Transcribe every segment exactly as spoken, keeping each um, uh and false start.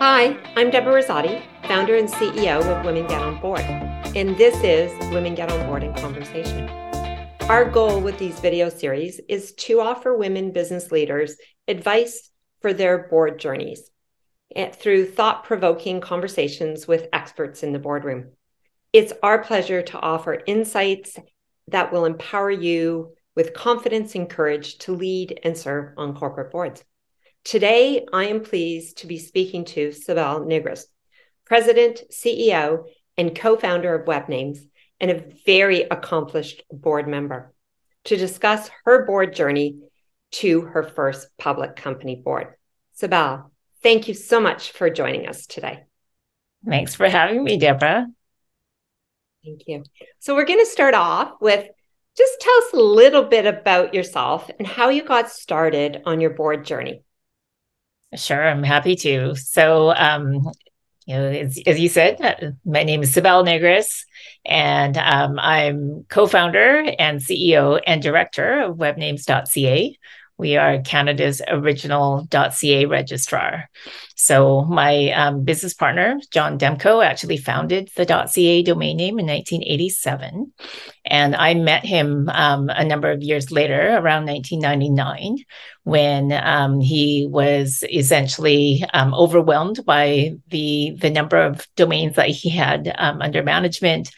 Hi, I'm Deborah Rosati, founder and C E O of Women Get On Board, and this is Women Get On Board in Conversation. Our goal with these video series is to offer women business leaders advice for their board journeys through thought-provoking conversations with experts in the boardroom. It's our pleasure to offer insights that will empower you with confidence and courage to lead and serve on corporate boards. Today, I am pleased to be speaking to Cybele Negris, President, C E O, and co-founder of WebNames, and a very accomplished board member, to discuss her board journey to her first public company board. Cybele, thank you so much for joining us today. Thanks for having me, Deborah. Thank you. So we're going to start off with, just tell us a little bit about yourself and how you got started on your board journey. Sure, I'm happy to. So, um, you know, as, as you said, my name is Cybele Negris, and um, I'm co-founder and C E O and director of webnames dot c a. We are Canada's original .ca registrar. So my um, business partner, John Demco, actually founded the .ca domain name in nineteen eighty-seven. And I met him um, a number of years later, around nineteen ninety-nine, when um, he was essentially um, overwhelmed by the, the number of domains that he had um, under management.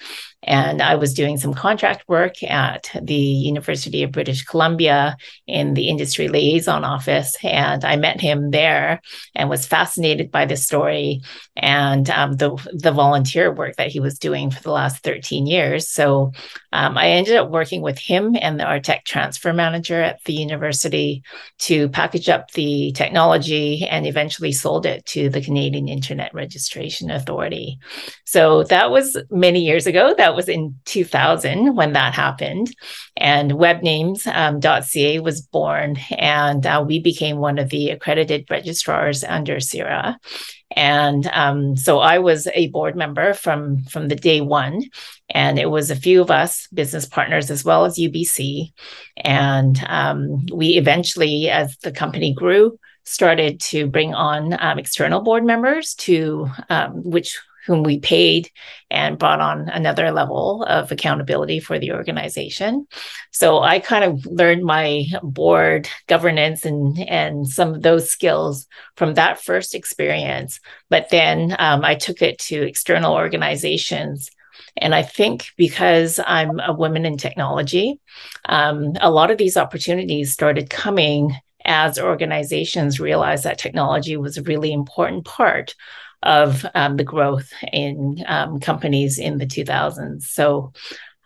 And I was doing some contract work at the University of British Columbia in the industry liaison office. And I met him there and was fascinated by the story and um, the, the volunteer work that he was doing for the last thirteen years. So um, I ended up working with him and our tech transfer manager at the university to package up the technology and eventually sold it to the Canadian Internet Registration Authority. So that was many years ago. That was in two thousand when that happened, and webnames dot c a um, was born, and uh, we became one of the accredited registrars under C I R A. And um, so I was a board member from, from the day one, and it was a few of us, business partners as well as U B C. And um, we eventually, as the company grew, started to bring on um, external board members to um, which whom we paid, and brought on another level of accountability for the organization. So I kind of learned my board governance and, and some of those skills from that first experience. But then um, I took it to external organizations. And I think because I'm a woman in technology, um, a lot of these opportunities started coming as organizations realized that technology was a really important part of um, the growth in um, companies in the two thousands. So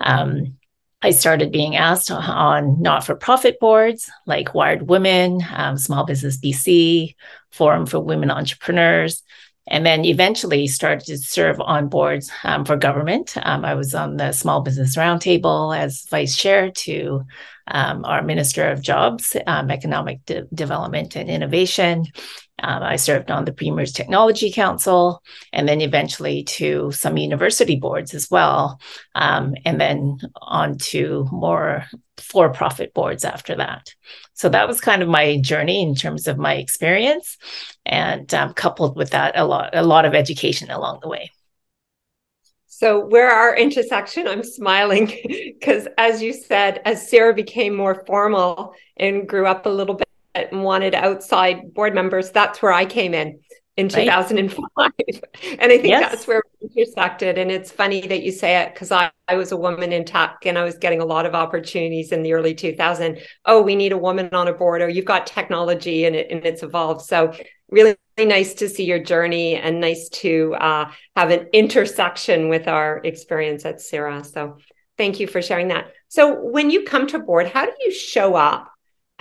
um, I started being asked on not-for-profit boards like Wired Women, um, Small Business B C, Forum for Women Entrepreneurs, and then eventually started to serve on boards um, for government. Um, I was on the Small Business Roundtable as vice chair to um, our Minister of Jobs, um, Economic De- Development and Innovation. Um, I served on the Premier's Technology Council, and then eventually to some university boards as well, um, and then on to more for-profit boards after that. So that was kind of my journey in terms of my experience, and um, coupled with that, a lot, a lot of education along the way. So where our intersection, I'm smiling, because as you said, as C I R A became more formal and grew up a little bit, and wanted outside board members, that's where I came in, in two thousand five. Right. And I think yes. That's where we intersected. And it's funny that you say it, because I, I was a woman in tech and I was getting a lot of opportunities in the early two thousands. Oh, we need a woman on a board, or you've got technology and, it, and it's evolved. So really, really nice to see your journey, and nice to uh, have an intersection with our experience at C I R A. So thank you for sharing that. So when you come to board, how do you show up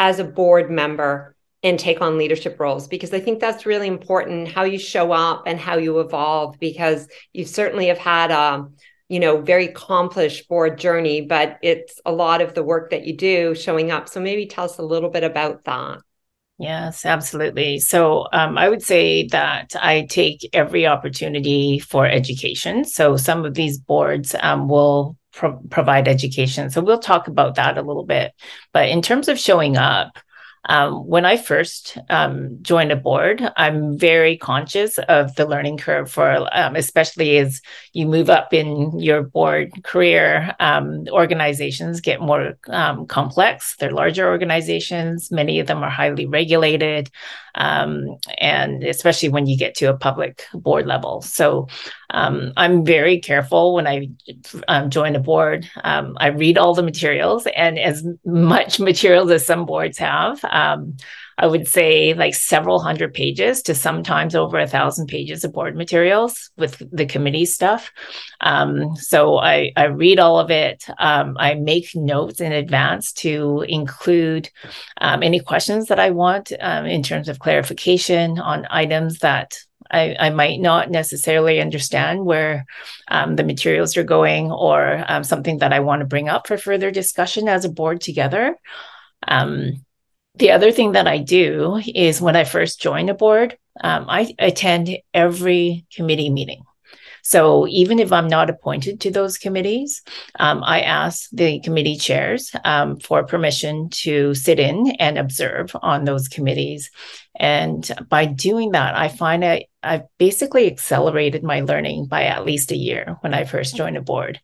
as a board member and take on leadership roles? Because I think that's really important, how you show up and how you evolve, because you certainly have had a, you know, very accomplished board journey, but it's a lot of the work that you do showing up. So maybe tell us a little bit about that. Yes, absolutely. So um, I would say that I take every opportunity for education. So some of these boards um, will Pro- provide education. So we'll talk about that a little bit. But in terms of showing up, Um, when I first um, joined a board, I'm very conscious of the learning curve for, um, especially as you move up in your board career, um, organizations get more um, complex. They're larger organizations. Many of them are highly regulated, um, and especially when you get to a public board level. So um, I'm very careful when I um, join a board. Um, I read all the materials, and as much materials as some boards have, Um, I would say like several hundred pages to sometimes over a thousand pages of board materials with the committee stuff. Um, so I, I read all of it. Um, I make notes in advance to include um, any questions that I want um, in terms of clarification on items that I, I might not necessarily understand where um, the materials are going, or um, something that I want to bring up for further discussion as a board together. Um, The other thing that I do is when I first join a board, um, I attend every committee meeting. So even if I'm not appointed to those committees, um, I ask the committee chairs um, for permission to sit in and observe on those committees. And by doing that, I find I, I've basically accelerated my learning by at least a year when I first joined a board,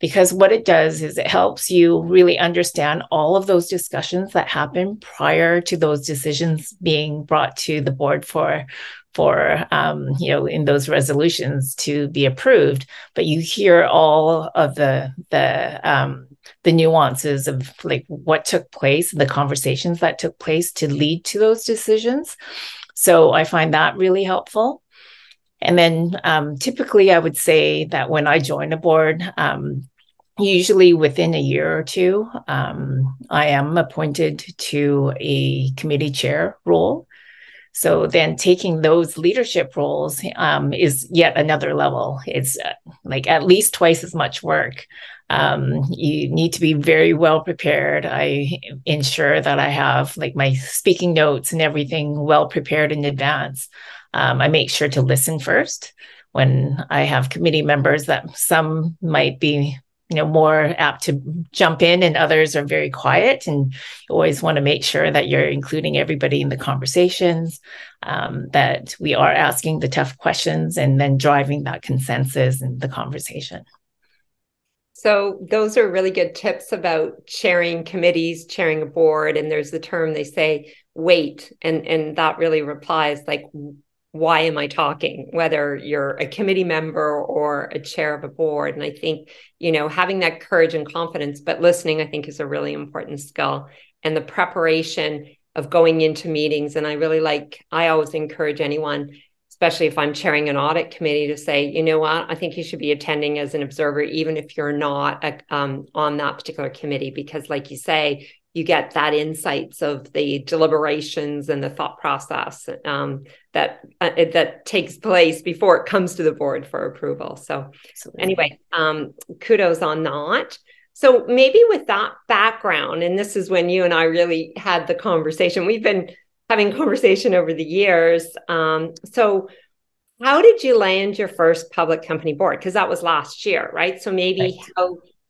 because what it does is it helps you really understand all of those discussions that happen prior to those decisions being brought to the board for, for um, you know, in those resolutions to be approved. But you hear all of the the um, the nuances of like what took place, the conversations that took place to lead to those decisions. So I find that really helpful. And then um, typically I would say that when I join a board, um, usually within a year or two, um, I am appointed to a committee chair role. So then taking those leadership roles um, is yet another level. It's like at least twice as much work. Um, you need to be very well prepared. I ensure that I have like my speaking notes and everything well prepared in advance. Um, I make sure to listen first when I have committee members that some might be, you know, more apt to jump in, and others are very quiet, and you always want to make sure that you're including everybody in the conversations, um, that we are asking the tough questions and then driving that consensus in the conversation. So those are really good tips about chairing committees, chairing a board. And there's the term they say, wait. And, and that really replies like, why am I talking? Whether you're a committee member or a chair of a board. And I think, you know, having that courage and confidence, but listening, I think, is a really important skill. And the preparation of going into meetings. And I really like, I always encourage anyone, especially if I'm chairing an audit committee, to say, you know what, I think you should be attending as an observer, even if you're not a, um, on that particular committee, because like you say, you get that insights of the deliberations and the thought process um, that uh, that takes place before it comes to the board for approval. So Absolutely. anyway, um, kudos on that. So maybe with that background, and this is when you and I really had the conversation, we've been having conversation over the years. Um, so how did you land your first public company board? Because that was last year, right? So maybe right. how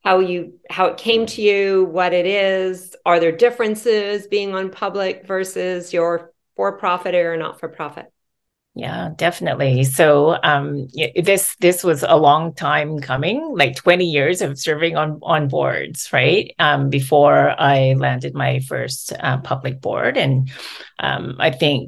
how you how it came to you, what it is, are there differences being on public versus your for-profit or not-for-profit? Yeah, definitely. So um, this this was a long time coming, like twenty years of serving on, on boards, right? Um, before I landed my first uh, public board. And um, I think,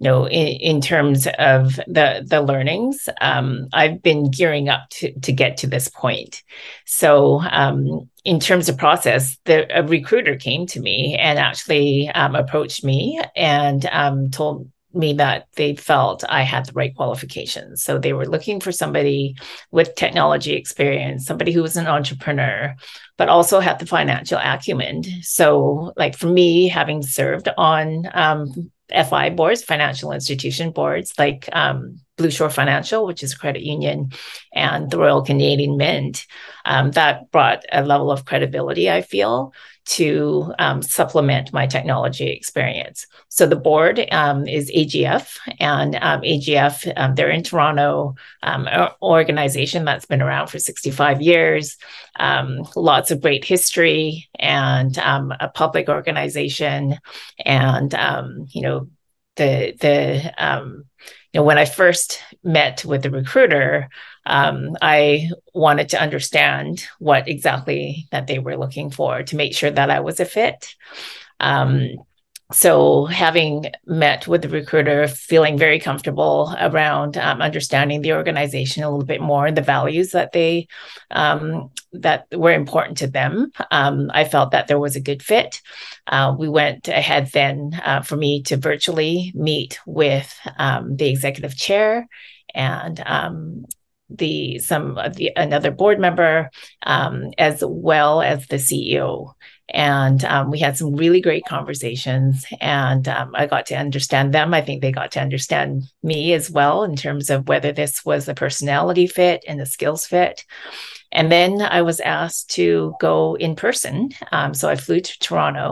you know, in, in terms of the, the learnings, um, I've been gearing up to, to get to this point. So um, in terms of process, the, a recruiter came to me and actually um, approached me and um, told me that they felt I had the right qualifications. So they were looking for somebody with technology experience, somebody who was an entrepreneur, but also had the financial acumen. So like for me, having served on um, F I boards, financial institution boards, like um, Blue Shore Financial, which is a credit union, and the Royal Canadian Mint, um, that brought a level of credibility, I feel, to um, supplement my technology experience. So the board um, is A G F, and um, A G F, um, they're in Toronto, um, an organization that's been around for sixty-five years, um, lots of great history, and um, a public organization. And, um, you know, the, the um, you know, when I first met with the recruiter, Um, I wanted to understand what exactly that they were looking for to make sure that I was a fit. Um, so having met with the recruiter, feeling very comfortable around um, understanding the organization a little bit more, the values that they um, that were important to them, um, I felt that there was a good fit. Uh, we went ahead then uh, for me to virtually meet with um, the executive chair and um the some of the another board member, um, as well as the C E O. And um, we had some really great conversations, and um, I got to understand them. I think they got to understand me as well in terms of whether this was the personality fit and the skills fit. And then I was asked to go in person. Um, so I flew to Toronto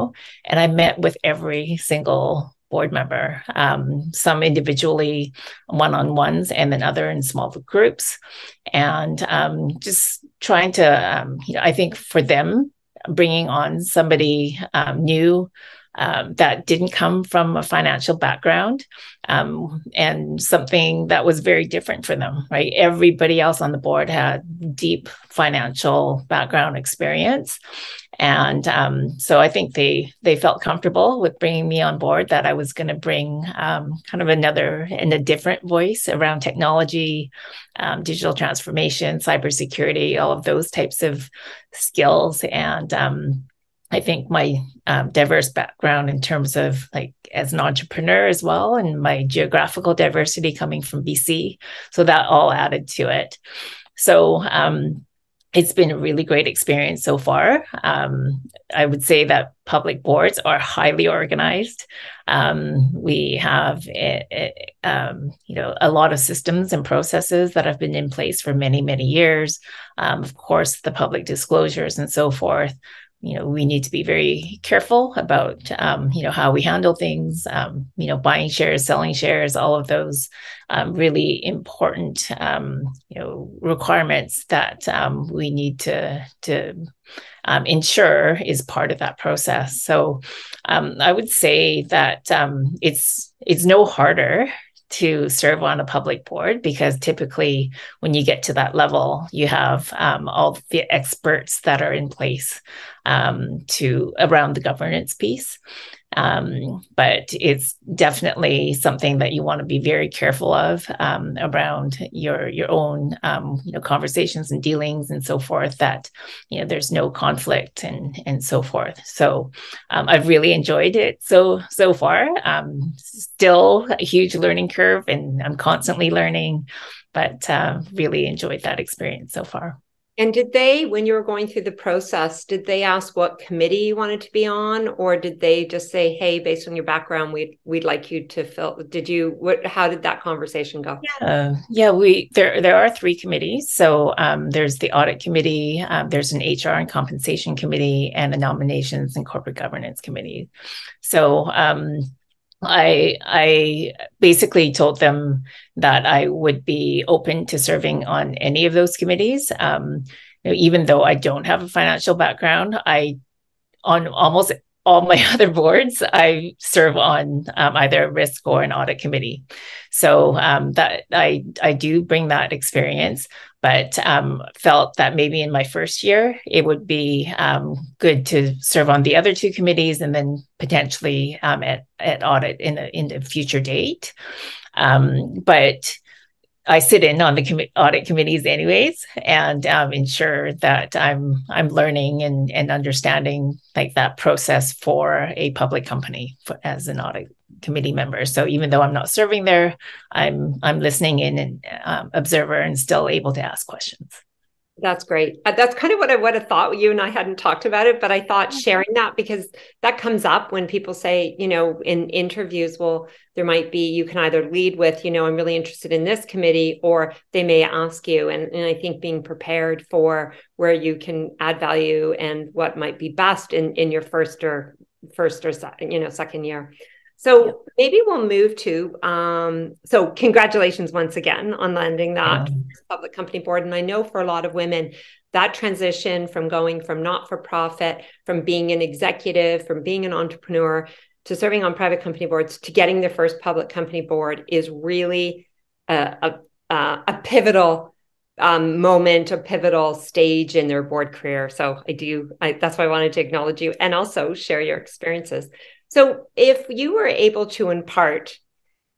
and I met with every single board member, um, some individually one-on-ones and then other in small groups. And um, just trying to, um, you know, I think for them, bringing on somebody um, new um, that didn't come from a financial background um, and something that was very different for them, right? Everybody else on the board had deep financial background experience. And um, so I think they they felt comfortable with bringing me on board, that I was going to bring um, kind of another and a different voice around technology, um, digital transformation, cybersecurity, all of those types of skills. And um, I think my um, diverse background in terms of like as an entrepreneur as well, and my geographical diversity coming from B C. So that all added to it. So um it's been a really great experience so far. Um, I would say that public boards are highly organized. Um, we have, a, a, um, you know, a lot of systems and processes that have been in place for many, many years. Um, of course, the public disclosures and so forth. You know, we need to be very careful about, um, you know, how we handle things, um, you know, buying shares, selling shares, all of those um, really important, um, you know, requirements that um, we need to, to um, ensure is part of that process. So um, I would say that um, it's it's no harder to serve on a public board, because typically when you get to that level, you have um, all the experts that are in place um, to around the governance piece. Um, but it's definitely something that you want to be very careful of um, around your your own um, you know, conversations and dealings and so forth, that you know there's no conflict and and so forth. So um, I've really enjoyed it so so far. Um, still a huge learning curve, and I'm constantly learning, but uh, really enjoyed that experience so far. And did they, when you were going through the process, did they ask what committee you wanted to be on, or did they just say, "Hey, based on your background, we'd we'd like you to fill"? Did you? What? How did that conversation go? Yeah, uh, yeah. We there there are three committees. So um, there's the audit committee, um, there's an H R and compensation committee, and a nominations and corporate governance committee. So um, I I basically told them that I would be open to serving on any of those committees. Um, you know, even though I don't have a financial background, I on almost all my other boards, I serve on um, either a risk or an audit committee. So um, that I I do bring that experience, but um, felt that maybe in my first year, it would be um, good to serve on the other two committees, and then potentially um, at, at audit in a, in a future date. Um, but I sit in on the com- audit committees anyways, and um, ensure that I'm I'm learning and, and understanding like that process for a public company for, as an audit committee member. So even though I'm not serving there, I'm I'm listening in and um, observer, and still able to ask questions. That's great. That's kind of what I would have thought. You and I hadn't talked about it, but I thought sharing that, because that comes up when people say, you know, in interviews, well, there might be, you can either lead with, you know, I'm really interested in this committee, or they may ask you. And, and I think being prepared for where you can add value and what might be best in, in your first or first or, you know, second year. So yeah. maybe we'll move to, um, so congratulations once again on landing that um, public company board. And I know for a lot of women, that transition from going from not-for-profit, from being an executive, from being an entrepreneur, to serving on private company boards, to getting their first public company board is really a, a, a pivotal um, moment, a pivotal stage in their board career. So I do, I, that's why I wanted to acknowledge you and also share your experiences. So if you were able to impart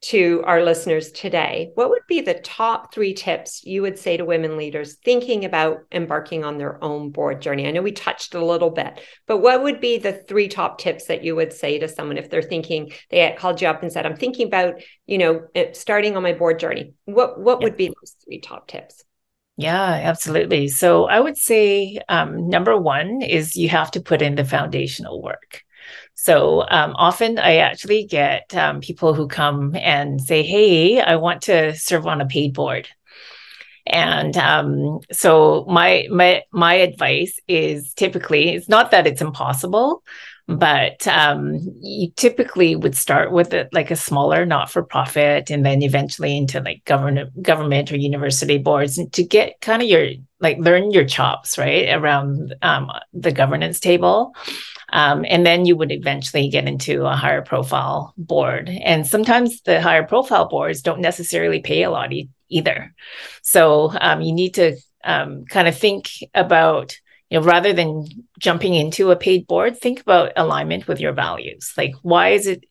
to our listeners today, what would be the top three tips you would say to women leaders thinking about embarking on their own board journey? I know we touched a little bit, but what would be the three top tips that you would say to someone if they're thinking, they called you up and said, I'm thinking about, you know, starting on my board journey. What, what yeah. would be those three top tips? Yeah, absolutely. So I would say um, number one is you have to put in the foundational work. So um, often I actually get um, people who come and say, hey, I want to serve on a paid board. And um, so my, my, my advice is typically, it's not that it's impossible, but um, you typically would start with a, like a smaller not-for-profit and then eventually into like government, government or university boards to get kind of your, like learn your chops, right, around um, the governance table. Um, and then you would eventually get into a higher profile board. And sometimes the higher profile boards don't necessarily pay a lot e- either. So um, you need to um, kind of think about, you know, rather than jumping into a paid board, think about alignment with your values. Like, why is it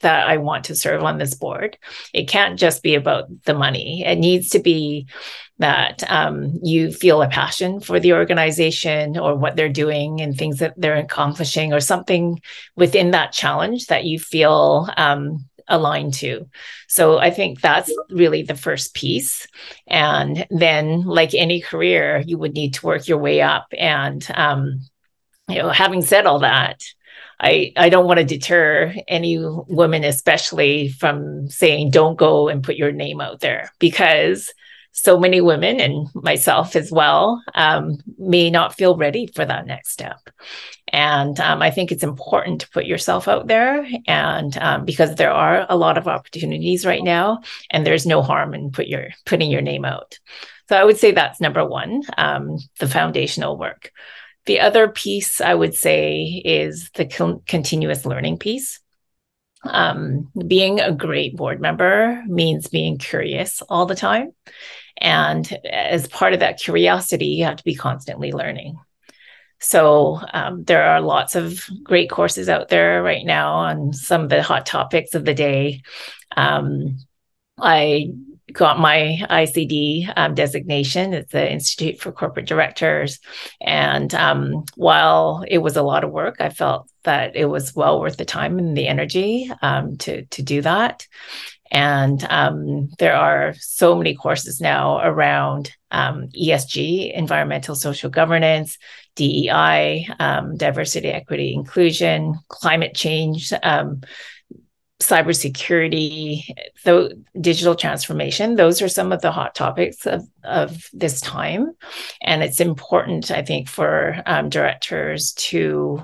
that I want to serve on this board? It can't just be about the money. It needs to be that um, you feel a passion for the organization or what they're doing and things that they're accomplishing, or something within that challenge that you feel um, aligned to. So I think that's really the first piece. And then, like any career, you would need to work your way up. And um, you know, having said all that, I, I don't want to deter any woman, especially from saying, don't go and put your name out there, because so many women and myself as well um, may not feel ready for that next step. And um, I think it's important to put yourself out there, and um, because there are a lot of opportunities right now, and there's no harm in put your, putting your name out. So I would say that's number one, um, the foundational work. The other piece I would say is the con- continuous learning piece. Um, being a great board member means being curious all the time. And as part of that curiosity, you have to be constantly learning. So um, there are lots of great courses out there right now on some of the hot topics of the day. Um, I got my I C D um, designation at the Institute for Corporate Directors. And um, while it was a lot of work, I felt that it was well worth the time and the energy um, to, to do that. And um, there are so many courses now around um, E S G, environmental social governance, D E I, um, diversity, equity, inclusion, climate change, um, cybersecurity, though, digital transformation. Those are some of the hot topics of, of this time. And it's important, I think, for um, directors to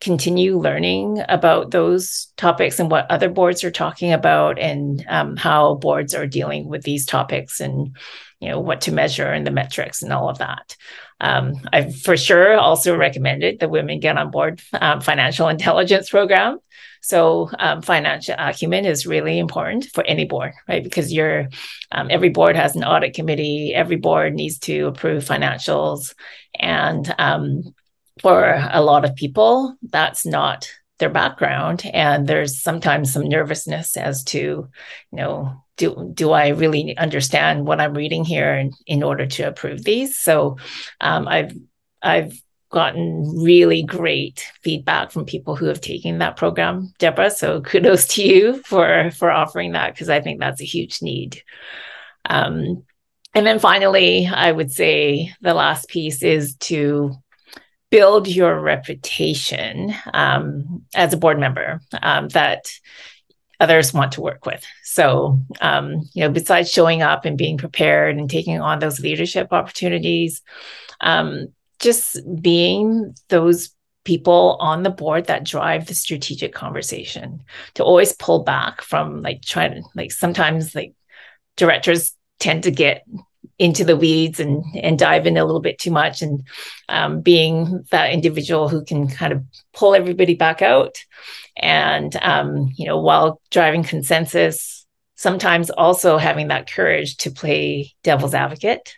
continue learning about those topics and what other boards are talking about, and um, how boards are dealing with these topics, and, you know, what to measure and the metrics and all of that. Um, I've for sure also recommended the Women Get On Board um, financial intelligence program. So um, financial acumen is really important for any board, right? Because you're, um, every board has an audit committee. Every board needs to approve financials. And um, for a lot of people, that's not their background. And there's sometimes some nervousness as to, you know, do do I really understand what I'm reading here in, in order to approve these? So um, I've I've gotten really great feedback from people who have taken that program, Deborah. So kudos to you for, for offering that, because I think that's a huge need. Um, And then finally, I would say the last piece is to build your reputation um, as a board member um, that others want to work with. So, um, you know, besides showing up and being prepared and taking on those leadership opportunities, um, just being those people on the board that drive the strategic conversation, to always pull back from like trying to, like sometimes like directors tend to get into the weeds and, and dive in a little bit too much, and um, being that individual who can kind of pull everybody back out. And, um, you know, while driving consensus, sometimes also having that courage to play devil's advocate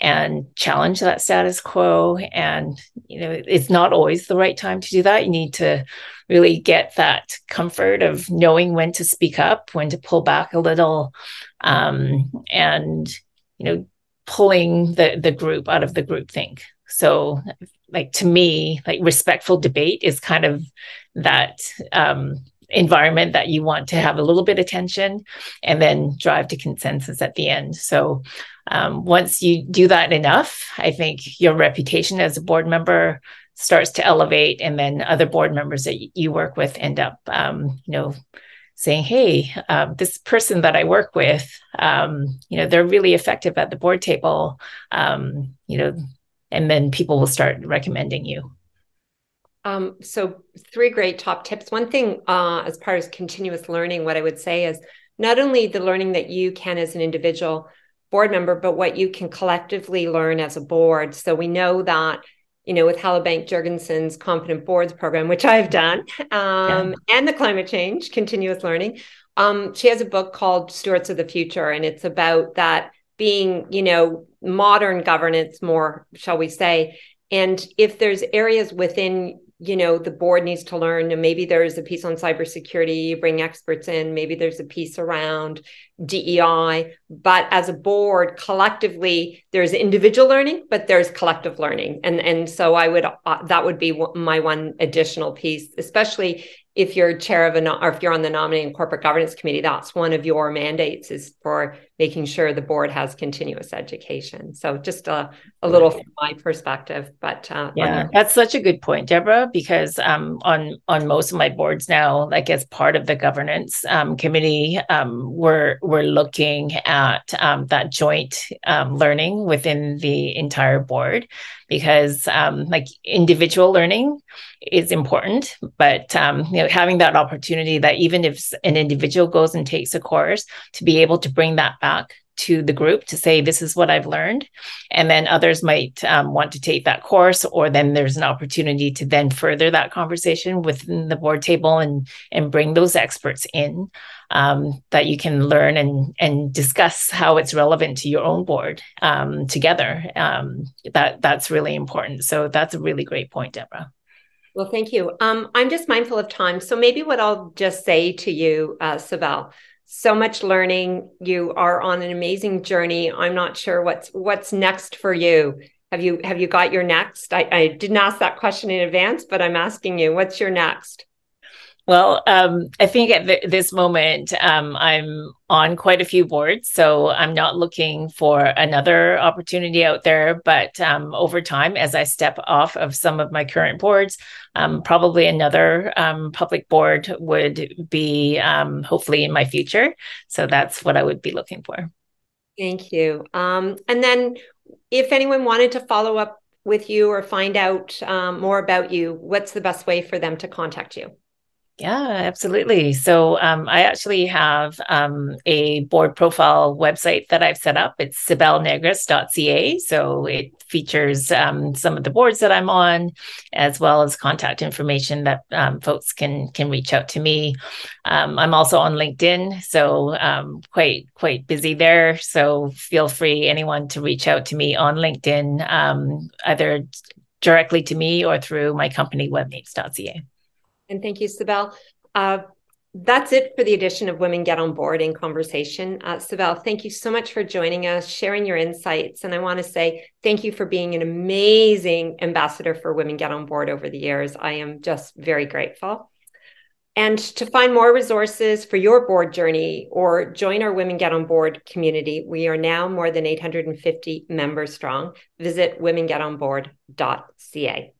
and challenge that status quo. And, you know, it's not always the right time to do that. You need to really get that comfort of knowing when to speak up, when to pull back a little, um, and, you know, pulling the, the group out of the groupthink. So, like, to me, like, respectful debate is kind of that um, environment that you want to have a little bit of tension and then drive to consensus at the end. So um, once you do that enough, I think your reputation as a board member starts to elevate, and then other board members that y- you work with end up, um, you know, saying, hey, um, this person that I work with, um, you know, they're really effective at the board table, um, you know, and then people will start recommending you. Um, so three great top tips. One thing uh, as part of continuous learning, what I would say is not only the learning that you can as an individual board member, but what you can collectively learn as a board. So we know that, you know, with Hallibank-Jurgensen's Confident Boards program, which I've done, um, yeah. and the climate change, continuous learning. Um, she has a book called Stewards of the Future, and it's about that being, you know, modern governance more, shall we say. And if there's areas within, you know, the board needs to learn, and maybe there's a piece on cybersecurity, you bring experts in, maybe there's a piece around D E I, but as a board collectively, there's individual learning, but there's collective learning. And, and so I would, uh, that would be my one additional piece, especially if you're chair of, a or if you're on the nominating corporate governance committee, that's one of your mandates, is for making sure the board has continuous education. So just a, a little from my perspective, but uh, yeah, that's such a good point, Deborah, because um, on on most of my boards now, like as part of the governance um, committee, um, we're we're looking at um, that joint um, learning within the entire board, because um, like individual learning is important, but um, you know, having that opportunity that even if an individual goes and takes a course, to be able to bring that back to the group to say, this is what I've learned. And then others might um, want to take that course, or then there's an opportunity to then further that conversation within the board table and, and bring those experts in um, that you can learn and, and discuss how it's relevant to your own board um, together. Um, that that's really important. So that's a really great point, Deborah. Well, thank you. Um, I'm just mindful of time. So maybe what I'll just say to you, uh, Cybele, so much learning. You are on an amazing journey. I'm not sure what's what's next for you. Have you have you got your next? I, I didn't ask that question in advance, but I'm asking you, what's your next? Well, um, I think at th- this moment, um, I'm on quite a few boards, so I'm not looking for another opportunity out there. But um, over time, as I step off of some of my current boards, um, probably another um, public board would be um, hopefully in my future. So that's what I would be looking for. Thank you. Um, and then if anyone wanted to follow up with you or find out um, more about you, what's the best way for them to contact you? Yeah, absolutely. So um, I actually have um, a board profile website that I've set up. It's cybele negris dot c a. So it features um, some of the boards that I'm on, as well as contact information that um, folks can can reach out to me. Um, I'm also on LinkedIn, so um, quite quite busy there. So feel free, anyone, to reach out to me on LinkedIn, um, either directly to me or through my company, web names dot c a. And thank you, Cybele. Uh, that's it for the edition of Women Get On Board in Conversation. Uh, Cybele, thank you so much for joining us, sharing your insights. And I want to say thank you for being an amazing ambassador for Women Get On Board over the years. I am just very grateful. And to find more resources for your board journey or join our Women Get On Board community, we are now more than eight hundred fifty members strong. Visit women get on board dot c a.